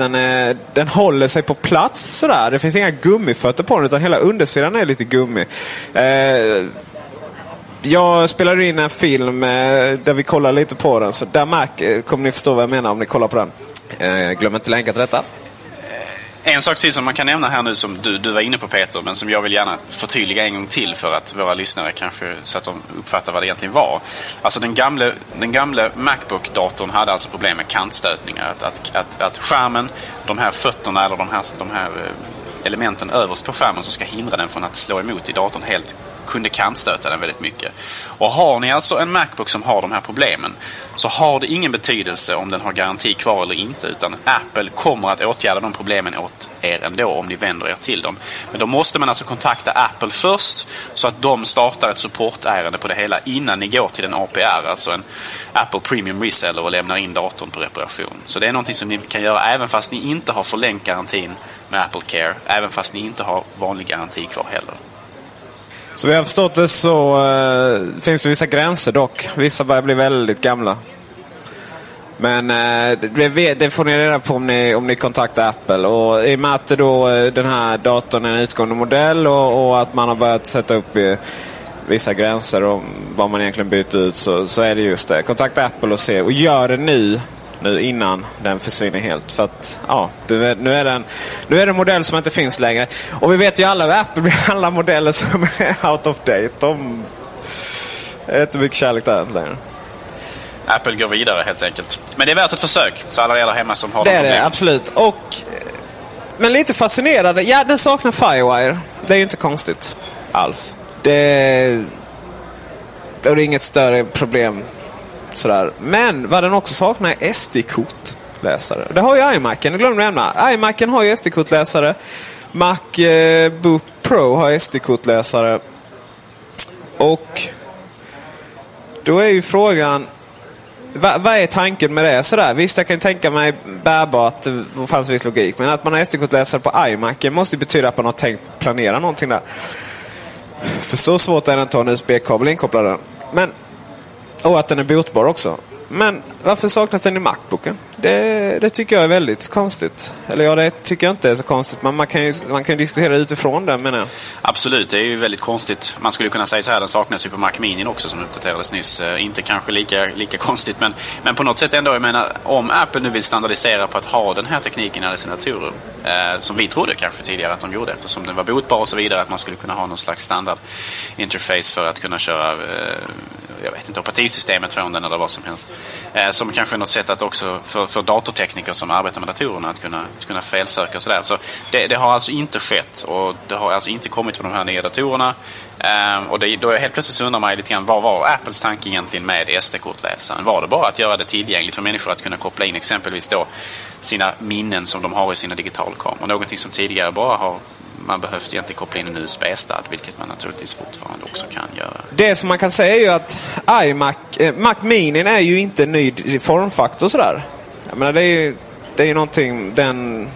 den håller sig på plats sådär. Det finns inga gummifötter på den, utan hela undersidan är lite gummi. Jag spelade in en film där vi kollar lite på den, så där kommer ni förstå vad jag menar om ni kollar på den. Glöm inte länka till detta. En sak till som man kan nämna här nu, som du var inne på Peter, men som jag vill gärna förtydliga en gång till för att våra lyssnare kanske, så att de uppfattar vad det egentligen var. Alltså den gamla MacBook-datorn hade alltså problem med kantstötningar. Att skärmen, de här fötterna eller de här elementen överst på skärmen som ska hindra den från att slå emot i datorn helt, kunde kantstöta den väldigt mycket. Och har ni alltså en MacBook som har de här problemen, så har det ingen betydelse om den har garanti kvar eller inte, utan Apple kommer att åtgärda de problemen åt er ändå om ni vänder er till dem. Men då måste man alltså kontakta Apple först, så att de startar ett supportärende på det hela innan ni går till en APR, alltså en Apple Premium Reseller, och lämnar in datorn på reparation. Så det är någonting som ni kan göra även fast ni inte har förlängt garantin med Apple Care, även fast ni inte har vanlig garanti kvar heller. Så vi har förstått det, så finns det vissa gränser dock. Vissa börjar bli väldigt gamla. Men det får ni reda på om ni kontaktar Apple. Och i och med att då den här datorn är en utgående modell och att man har börjat sätta upp vissa gränser om vad man egentligen byter ut, så är det just det. Kontakta Apple och se, och gör det nu innan den försvinner helt, för att ja, nu är det en modell som inte finns längre, och vi vet ju alla hur Apple blir, alla modeller som är out of date, de är inte mycket kärlek där längre. Apple går vidare helt enkelt, men det är värt ett försök, så alla er där hemma som har det, är det absolut. Och men lite fascinerande, ja, den saknar Firewire, det är ju inte konstigt alls, det är inget större problem sådär. Men vad den också saknar är SD-kortläsare. Det har ju iMacen, jag glömde nämna. iMacen har ju SD-kortläsare. Macbook Pro har SD-kortläsare. Och då är ju frågan, vad är tanken med det sådär? Visst, jag kan tänka mig bärbart, det fanns viss logik, men att man har SD-kortläsare på iMacen måste ju betyda att man har tänkt planera någonting där. För så svårt är det inte att ha en USB-kabel inkopplad den. Men och att den är bootbar också. Men varför saknas den i Macbooken? Det tycker jag är väldigt konstigt. Eller ja, det tycker jag inte är så konstigt. Men man kan ju diskutera utifrån det, menar jag. Absolut, det är ju väldigt konstigt. Man skulle kunna säga så här, den saknas ju på Mac Mini också, som uppdaterades nyss. Inte kanske lika konstigt, men på något sätt ändå. Jag menar, om Apple nu vill standardisera på att ha den här tekniken i sina datorer, som vi trodde kanske tidigare att de gjorde, eftersom den var bootbar och så vidare, att man skulle kunna ha någon slags standardinterface för att kunna köra jag vet inte, operativsystemet från den eller vad som helst. Som kanske är något sätt att också för datortekniker som arbetar med datorerna att kunna felsöka och sådär. Så det har alltså inte skett, och det har alltså inte kommit på de här nya datorerna. Och då är jag helt plötsligt undrar mig lite grann, vad var Apples tanke egentligen med SD-kortläsaren? Var det bara att göra det tillgängligt för människor att kunna koppla in exempelvis då sina minnen som de har i sina digitalkameror? Någonting som tidigare bara har man behövt egentligen koppla in en USB-stad, vilket man naturligtvis fortfarande också kan göra. Det som man kan säga är ju att Mac Mini är ju inte en ny formfaktor sådär. Jag menar, det är ju någonting den,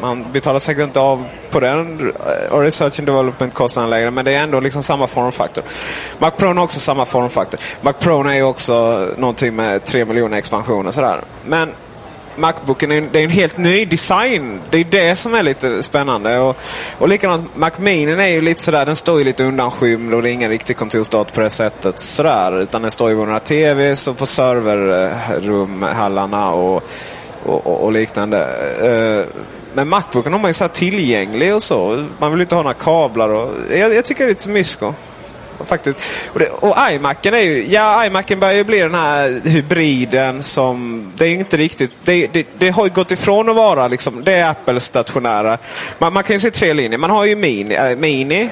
man betalar säkert inte av på den, och research and development kostnaden lägre, men det är ändå liksom samma formfaktor. Macpro har också samma formfaktor. Macpro är ju också någonting med 3 miljoner expansioner sådär. Men Macbooken det är en helt ny design. Det är det som är lite spännande. Och likadant, Mac Mini är ju lite sådär, den står ju lite undanskymd, och det är ingen riktig kontorsdat på det sättet sådär, utan den står ju på några tvs och på serverrumhallarna och liknande. Men Macbooken har man ju såhär tillgänglig och så. Man vill inte ha några kablar och, jag tycker det är lite mysko faktiskt. Och iMacen är ju, ja, iMacen börjar ju bli den här hybriden som, det är ju inte riktigt, det har ju gått ifrån att vara liksom, det är Apples stationära. Man kan ju se tre linjer. Man har ju Mini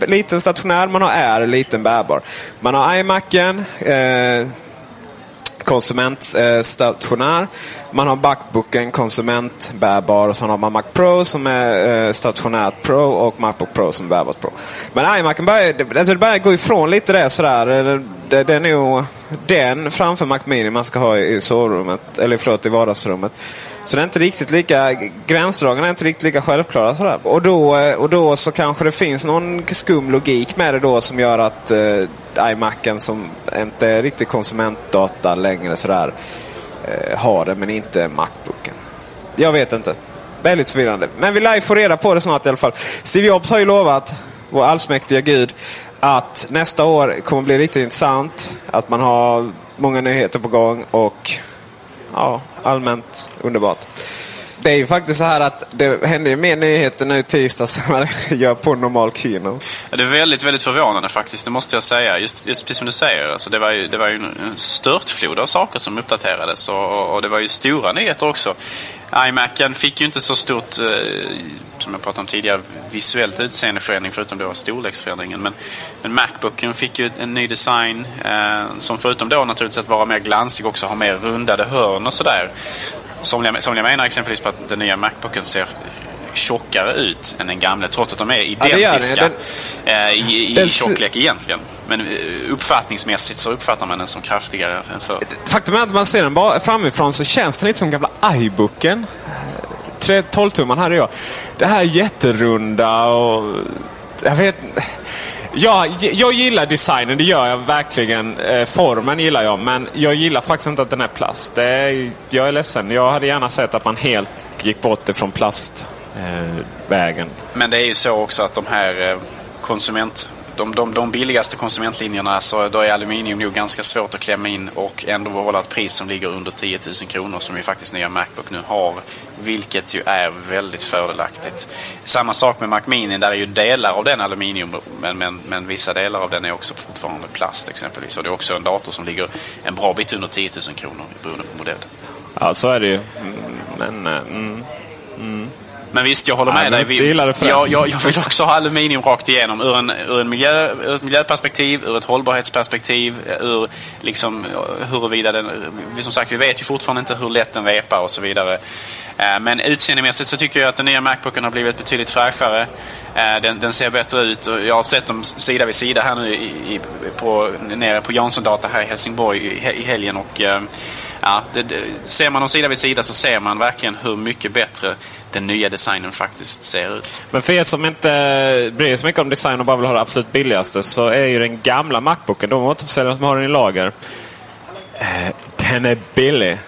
liten stationär, man har Air, liten bärbar. Man har iMacen konsumentstationär, man har Macbooken konsumentbärbar, och så har man Mac Pro som är stationärt Pro, och Macbook Pro som är bärbart Pro. Men iMacen börjar gå ifrån lite det sådär. Det är nog den framför Mac Mini man ska ha i sovrummet, eller förlåt, i vardagsrummet. Så det är inte riktigt lika, gränsdragarna är inte riktigt lika självklara sådär. Och då så kanske det finns någon skum logik med det då, som gör att iMacen, som inte är riktigt konsumentdata längre sådär, har det, men inte Macbooken. Jag vet inte. Väldigt förvirrande. Men vi lär ju få reda på det snart i alla fall. Steve Jobs har ju lovat, vår allsmäktiga gud, att nästa år kommer bli riktigt intressant. Att man har många nyheter på gång, och ja, allmänt underbart. Det är ju faktiskt så här att det händer ju mer nyheter nu i tisdag som man gör på normal kino. Ja, det är väldigt, väldigt förvånande faktiskt, det måste jag säga. Just precis som du säger, alltså, det var ju en störtflod av saker som uppdaterades, och det var ju stora nyheter också. iMacen fick ju inte så stort, som jag pratade om tidigare, visuellt utseendeförändring, förutom då storleksförändringen. Men Macbooken fick ju en ny design, som förutom då naturligtvis att vara mer glansig också har mer rundade hörn och sådär. Som jag menar exempelvis på att den nya Macbooken ser tjockare ut än den gamla, trots att de är identiska, ja, i tjocklek egentligen. Men uppfattningsmässigt så uppfattar man den som kraftigare än förr. Faktum är att man ser den bara framifrån, så känns den lite som gamla iBooken. 12-tumman hade jag. Det här jätterunda, och jag vet, jag gillar designen, det gör jag verkligen. Formen gillar jag, men jag gillar faktiskt inte att den är plast. Jag är ledsen. Jag hade gärna sett att man helt gick bort det från plastvägen. Men det är ju så också att de här konsument de billigaste konsumentlinjerna, så då är aluminium nog ganska svårt att klämma in och ändå behålla ett pris som ligger under 10 000 kronor som ju faktiskt nya Macbook nu har, vilket ju är väldigt fördelaktigt. Samma sak med Mac Mini, där är ju delar av den aluminium, men vissa delar av den är också fortfarande plast exempelvis, och det är också en dator som ligger en bra bit under 10 000 kronor beroende på modell. Ja, så är det ju. Men visst, jag håller med dig. Jag vill också ha aluminium rakt igenom ur ett miljöperspektiv, ur ett hållbarhetsperspektiv, ur liksom huruvida den, som sagt, vi vet ju fortfarande inte hur lätt den vepar och så vidare. Men utseendemässigt så tycker jag att den nya Macbooken har blivit betydligt fräschare. Den ser bättre ut, och jag har sett dem sida vid sida här nu nere på Jansson Data här i Helsingborg i helgen, och ja, ser man dem sida vid sida så ser man verkligen hur mycket bättre den nya designen faktiskt ser ut. Men för er som inte bryr sig mycket om design och bara vill ha det absolut billigaste, så är ju den gamla Macbooken, de återförsäljarna som har den i lager, den är billig.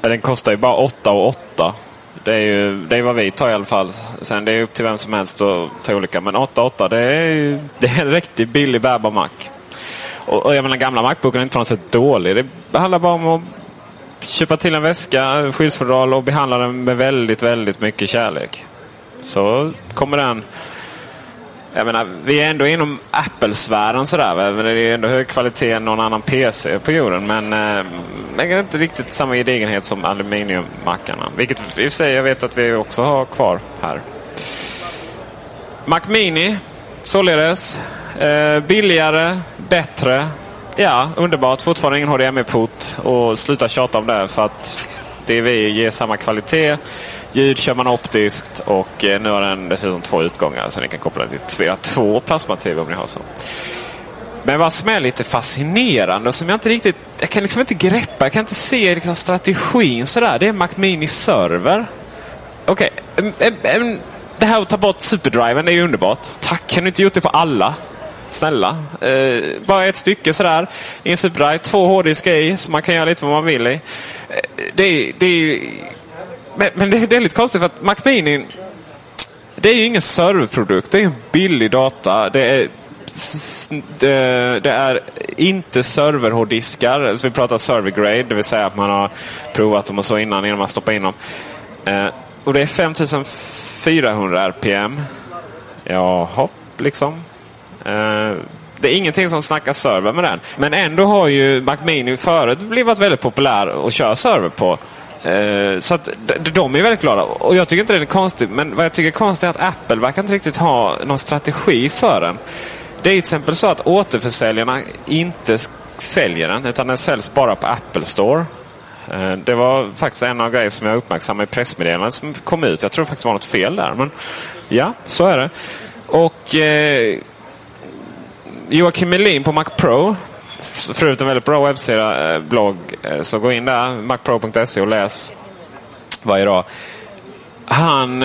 Den kostar ju bara 8,8. Det är vad vi tar i alla fall. Sen det är upp till vem som helst att ta olika. Men 8,8, det är en riktigt billig bärbar Mac. Och jag menar, gamla Macbooken är inte på något sätt dålig. Det handlar bara om att köpa till en väska, skyddsfodral, och behandla den med väldigt, väldigt mycket kärlek. Så kommer den... Jag menar, vi är ändå inom Apple-sfären sådär, men det är ändå hög kvalitet än någon annan PC på jorden, men det är inte riktigt samma idegenhet som aluminiummackarna, vilket i och för sig jag vet att vi också har kvar här. Mac Mini således, billigare, bättre, ja, underbart, fortfarande ingen HDMI-port, och sluta tjata om det, för att DV ger samma kvalitet. Ljud kör man optiskt, och nu har den dessutom 2 utgångar, så ni kan koppla den till 2 plasma-tv om ni har så. Men vad som är lite fascinerande, som jag inte riktigt, jag kan liksom inte greppa, jag kan inte se liksom strategin sådär, det är Mac Mini server. Okej, det här att ta bort superdriven är ju underbart. Tack, kan du inte gjort det på alla? Snälla, bara ett stycke sådär, i en superdrive, 2 hårddiskar i, så man kan göra lite vad man vill i. Men det är lite konstigt, för att Mac Mini, det är ju ingen serverprodukt, det är en billig data, det är inte serverhårddiskar, så vi pratar servergrade, det vill säga att man har provat dem och så innan man stoppar in dem, och det är 5400 RPM. Ja, hopp liksom. Det är ingenting som snackar server med den. Men ändå har ju Mac Mini förut blivit väldigt populär att köra server på. Så att de är väldigt glada. Och jag tycker inte det är konstigt. Men vad jag tycker är konstigt är att Apple verkar inte riktigt ha någon strategi för den. Det är till exempel så att återförsäljarna inte säljer den, utan den säljs bara på Apple Store. Det var faktiskt en av grejerna som jag uppmärksammade i pressmeddelandet som kom ut. Jag tror faktiskt det var något fel där. Men ja, så är det. Och... Joakim Melin på Macpro, förut en väldigt bra webbsida, blogg, så gå in där, macpro.se, och läs varje dag. Han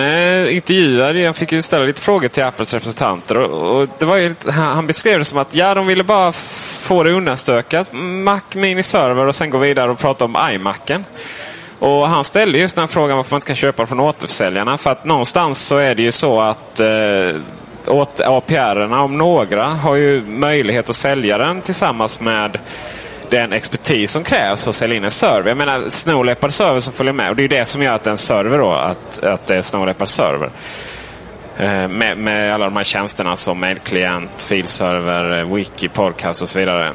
intervjuade, han fick ju ställa lite frågor till Apples representanter, och det var ju, han beskrev det som att ja, de ville bara få det undanstökat, Mac Mini server, och sen gå vidare och prata om iMacen. Och han ställde just den här frågan varför man inte kan köpa från återförsäljarna, för att någonstans så är det ju så att... åt APR-erna om några har ju möjlighet att sälja den tillsammans med den expertis som krävs att sälja in en server. Jag menar, snåläppad server som följer med, och det är ju det som gör att en server då, att det är snåläppad server med alla de här tjänsterna som mailklient, filserver, wiki, podcast och så vidare.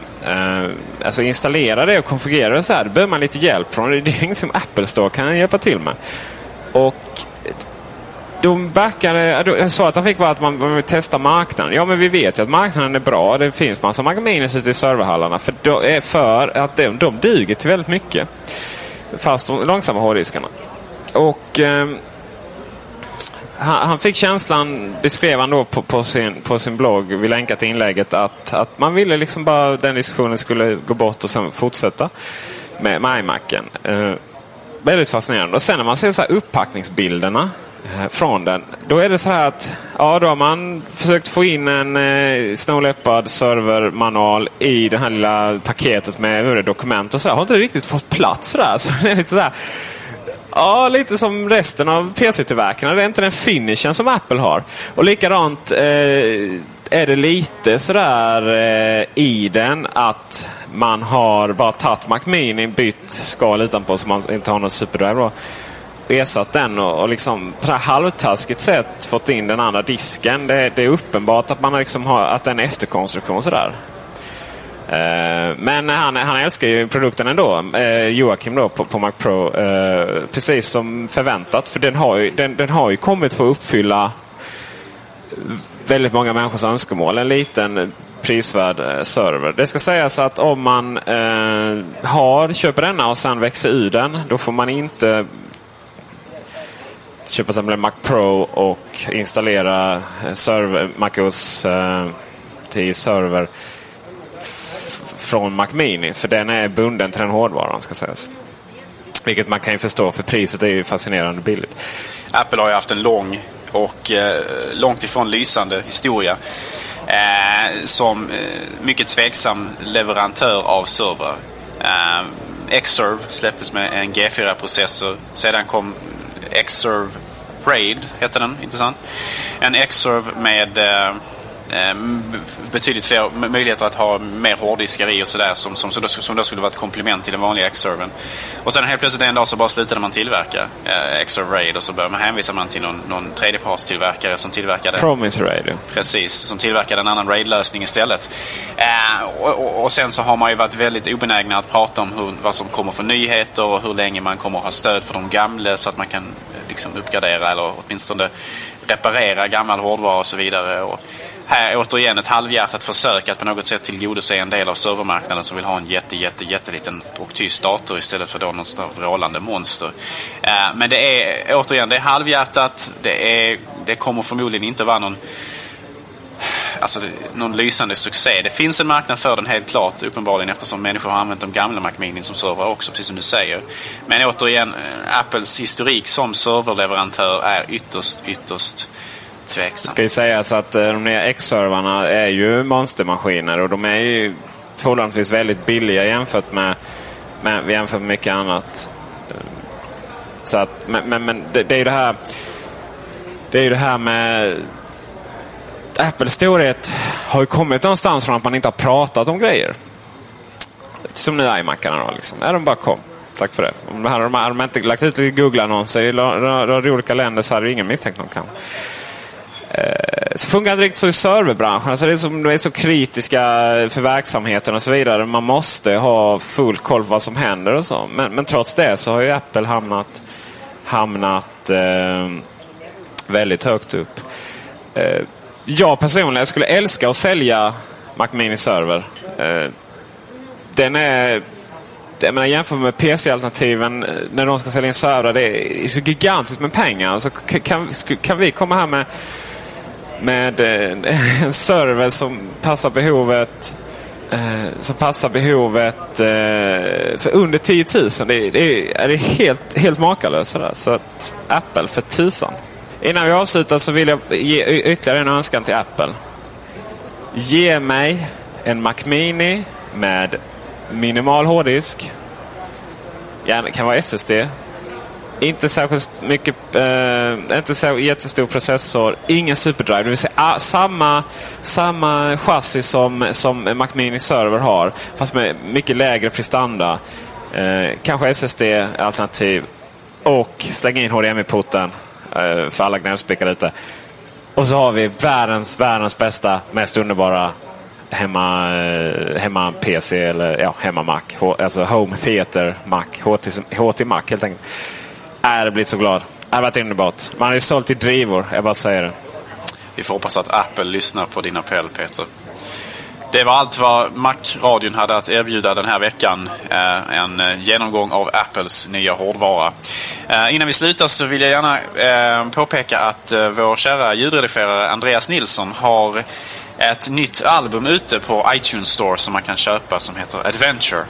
Alltså installera det och konfigurera det så här, det behöver man lite hjälp från, det är inget som Apple Store kan hjälpa till med. Och de backade, så att han fick vara att man vill testa marknaden. Ja, men vi vet ju att marknaden är bra. Det finns massa Mac Mini ute i serverhallarna. För att de duger till väldigt mycket. Fast de långsamma hårddiskarna. Och han fick känslan, beskrev han då på sin blogg, vi länkar till inlägget, att man ville liksom bara den diskussionen skulle gå bort och sen fortsätta med iMacen. Väldigt fascinerande. Och sen när man ser så här upppackningsbilderna från den, då är det så här att ja, då har man försökt få in en snåläppad servermanual i det här lilla paketet med URL-dokument och så här. Har inte riktigt fått plats så där, så det är lite så här, ja, lite som resten av PC-tillverkarna, det är inte den finishen som Apple har. Och likadant är det lite sådär i den att man har bara tagit Mac Mini, bytt skal utanpå så man inte har något superdrive då, ersatt den och liksom på det här halvtaskigt sätt fått in den andra disken. Det är uppenbart att man liksom har att den är efterkonstruktion sådär. Men han älskar ju produkten ändå, Joakim då på Macpro, precis som förväntat, för den har ju kommit för att uppfylla väldigt många människors önskemål, en liten prisvärd server. Det ska sägas att om man köper denna och sen växer ur den, då får man inte köpa en Macpro och installera server, MacOS 10 server från Mac Mini, för den är bunden till den hårdvaran, ska sägas. Vilket man kan ju förstå, för priset är ju fascinerande billigt. Apple har ju haft en lång och långt ifrån lysande historia som mycket tveksam leverantör av server. Xserve släpptes med en G4-processor. Sedan kom Xserve Raid, heter den, intressant. En Xserve med betydligt fler möjligheter att ha mer hårddiskar i och sådär, som då skulle vara ett komplement till den vanliga Xserven. Och sen helt plötsligt en dag så bara slutade man tillverka Xserve Raid, och så började man hänvisa man till någon tredjepartstillverkare som tillverkade Promise Raid. Precis, som tillverkade en annan Raid-lösning istället. Och sen så har man ju varit väldigt obenägna att prata om vad som kommer för nyheter och hur länge man kommer att ha stöd för de gamla, så att man kan liksom uppgradera eller åtminstone reparera gammal hårdvara och så vidare. Och här återigen ett halvhjärtat försök att på något sätt tillgodose en del av servermarknaden som vill ha en jätteliten och tyst dator istället för då någon slags vrålande monster. Men det är återigen, det är halvhjärtat, det kommer förmodligen inte vara någon lysande succé. Det finns en marknad för den helt klart, uppenbarligen, eftersom människor har använt de gamla Mac Mini som server också, precis som du säger. Men återigen, Apples historik som serverleverantör är ytterst tveksam. Ska ju sägas att de nya X-servarna är ju monstermaskiner, och de är ju förhållandevis väldigt billiga jämfört med mycket annat. Så att, men det är ju det här med Apples storhet har ju kommit någonstans från att man inte har pratat om grejer. Som nu iMacarna då liksom. Är de bara kom. Tack för det. Om det här har de inte lagt ut i Google-annonser i olika länder, så hade ju ingen misstänkt någon kan. Så fungerar inte riktigt så i serverbranschen. Alltså de är så kritiska för verksamheten och så vidare. Man måste ha full koll på vad som händer och så. Men trots det så har ju Apple hamnat väldigt högt upp. Jag personligen skulle älska att sälja Mac Mini-server. Den är, jag menar, jämfört med PC-alternativen när de ska sälja in server, det är så gigantiskt med pengar. Så kan vi komma här med en server som passar behovet för under 10 000. Det är helt makalöst där. Så att Apple för tusan. Innan vi avslutar så vill jag ge ytterligare en önskan till Apple. Ge mig en Mac Mini med minimal hårddisk. Det kan vara SSD. Inte särskilt mycket, inte så jättestor processor. Ingen superdrive. Det vill säga samma chassi som Mac Mini server har, fast med mycket lägre prestanda. Kanske SSD-alternativ. Och släng in HDMI-porten. För alla gnällspikar ute. Och så har vi världens bästa, mest underbara hemma PC, eller ja, hemma Mac, alltså home theater Mac, HT Mac helt enkelt. Jag blir så glad. Det har varit underbart. Man har ju sålt i drivor, jag bara säger det. Vi får hoppas att Apple lyssnar på din appell, Peter. Det var allt vad Macradion hade att erbjuda den här veckan. En genomgång av Apples nya hårdvara. Innan vi slutar så vill jag gärna påpeka att vår kära ljudredigerare Andreas Nilsson har ett nytt album ute på iTunes Store som man kan köpa, som heter Adventure.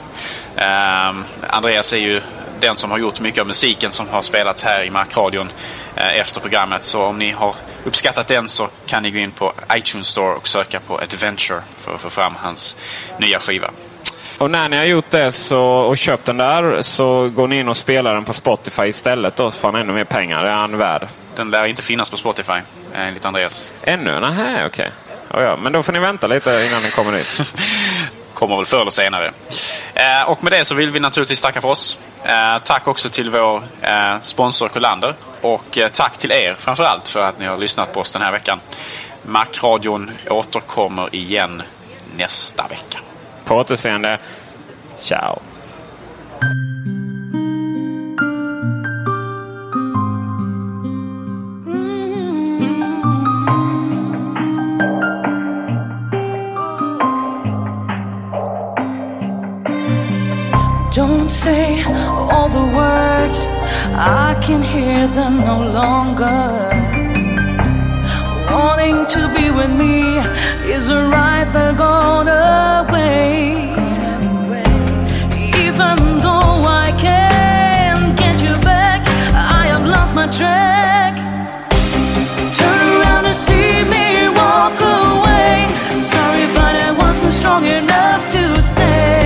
Andreas är ju den som har gjort mycket av musiken som har spelats här i Macradion efter programmet. Så om ni har uppskattat den så kan ni gå in på iTunes Store och söka på Adventure för att få fram hans nya skiva. Och när ni har gjort det och köpt den där, så går ni in och spelar den på Spotify istället då, så får han ännu mer pengar. Det är han värd. Den lär inte finnas på Spotify enligt Andreas. Ännu? Nähä, okej. Ja, men då får ni vänta lite innan ni kommer dit. Kommer väl förr eller senare. Och med det så vill vi naturligtvis tacka för oss. Tack också till vår sponsor Kullander. Och tack till er framförallt för att ni har lyssnat på oss den här veckan. Macradion återkommer igen nästa vecka. På återseende. Ciao. Don't say all the words, I can hear them no longer. Wanting to be with me is a right that gone away. Even though I can't get you back, I have lost my track. Turn around and see me walk away. Sorry, but I wasn't strong enough to stay.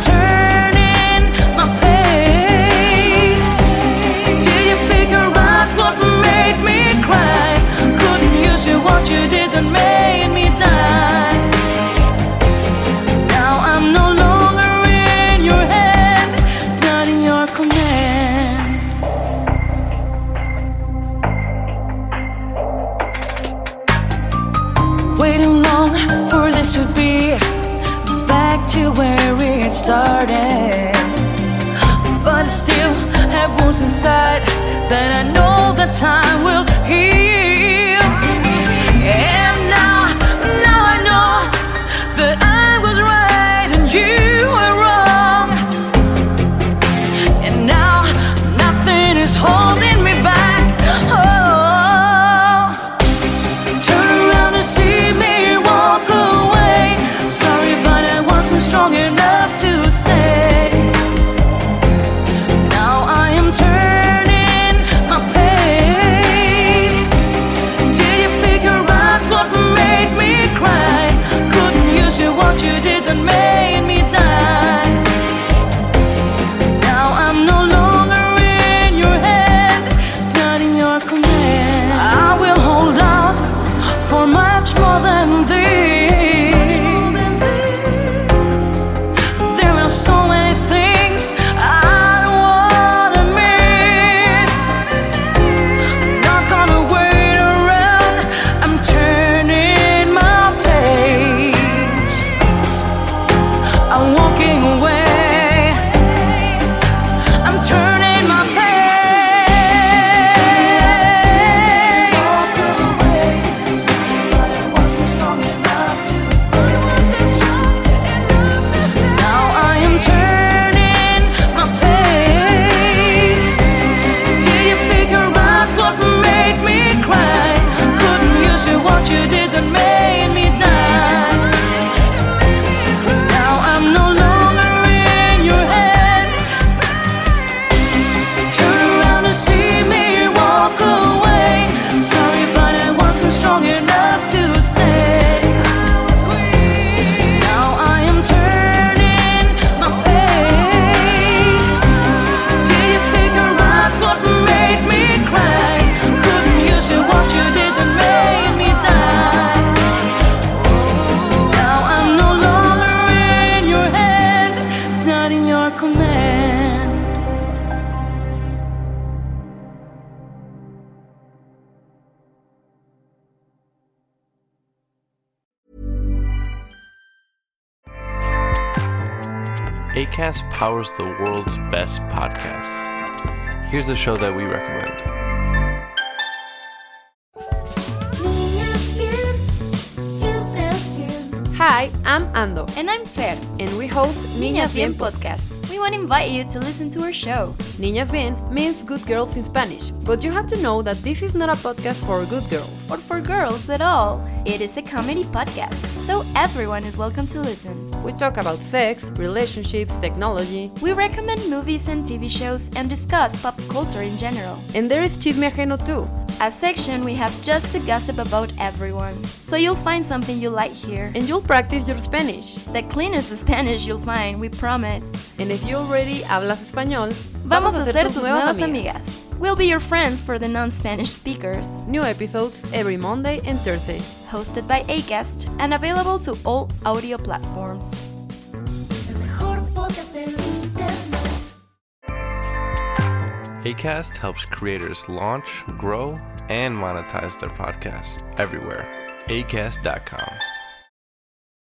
Turning my page. Did you figure out what made me cry? Couldn't you see what you did that made me die? Now I'm no longer in your hand, not in your command. Waiting long for this to be back to where we started, but I still have wounds inside that I know that time will heal. And now I know that I was right and you were wrong. And now nothing is holding me back. Oh, turn around and see me walk away. Sorry, but I wasn't strong enough. Acast powers the world's best podcasts. Here's a show that we recommend. Hi, I'm Ando. And I'm Fer. And we host Niña Bien podcast. We want to invite you to listen to our show. Niña Bien means good girls in Spanish, but you have to know that this is not a podcast for good girls. Or for girls at all. It is a comedy podcast, so everyone is welcome to listen. We talk about sex, relationships, technology. We recommend movies and TV shows and discuss pop culture in general. And there is Chisme Ajeno too. A section we have just to gossip about everyone. So you'll find something you like here. And you'll practice your Spanish. The cleanest Spanish you'll find, we promise. And if you already hablas español, vamos a ser tus nuevas amigas. We'll be your friends for the non-Spanish speakers. New episodes every Monday and Thursday. Hosted by Acast and available to all audio platforms. Acast helps creators launch, grow, and monetize their podcasts everywhere. Acast.com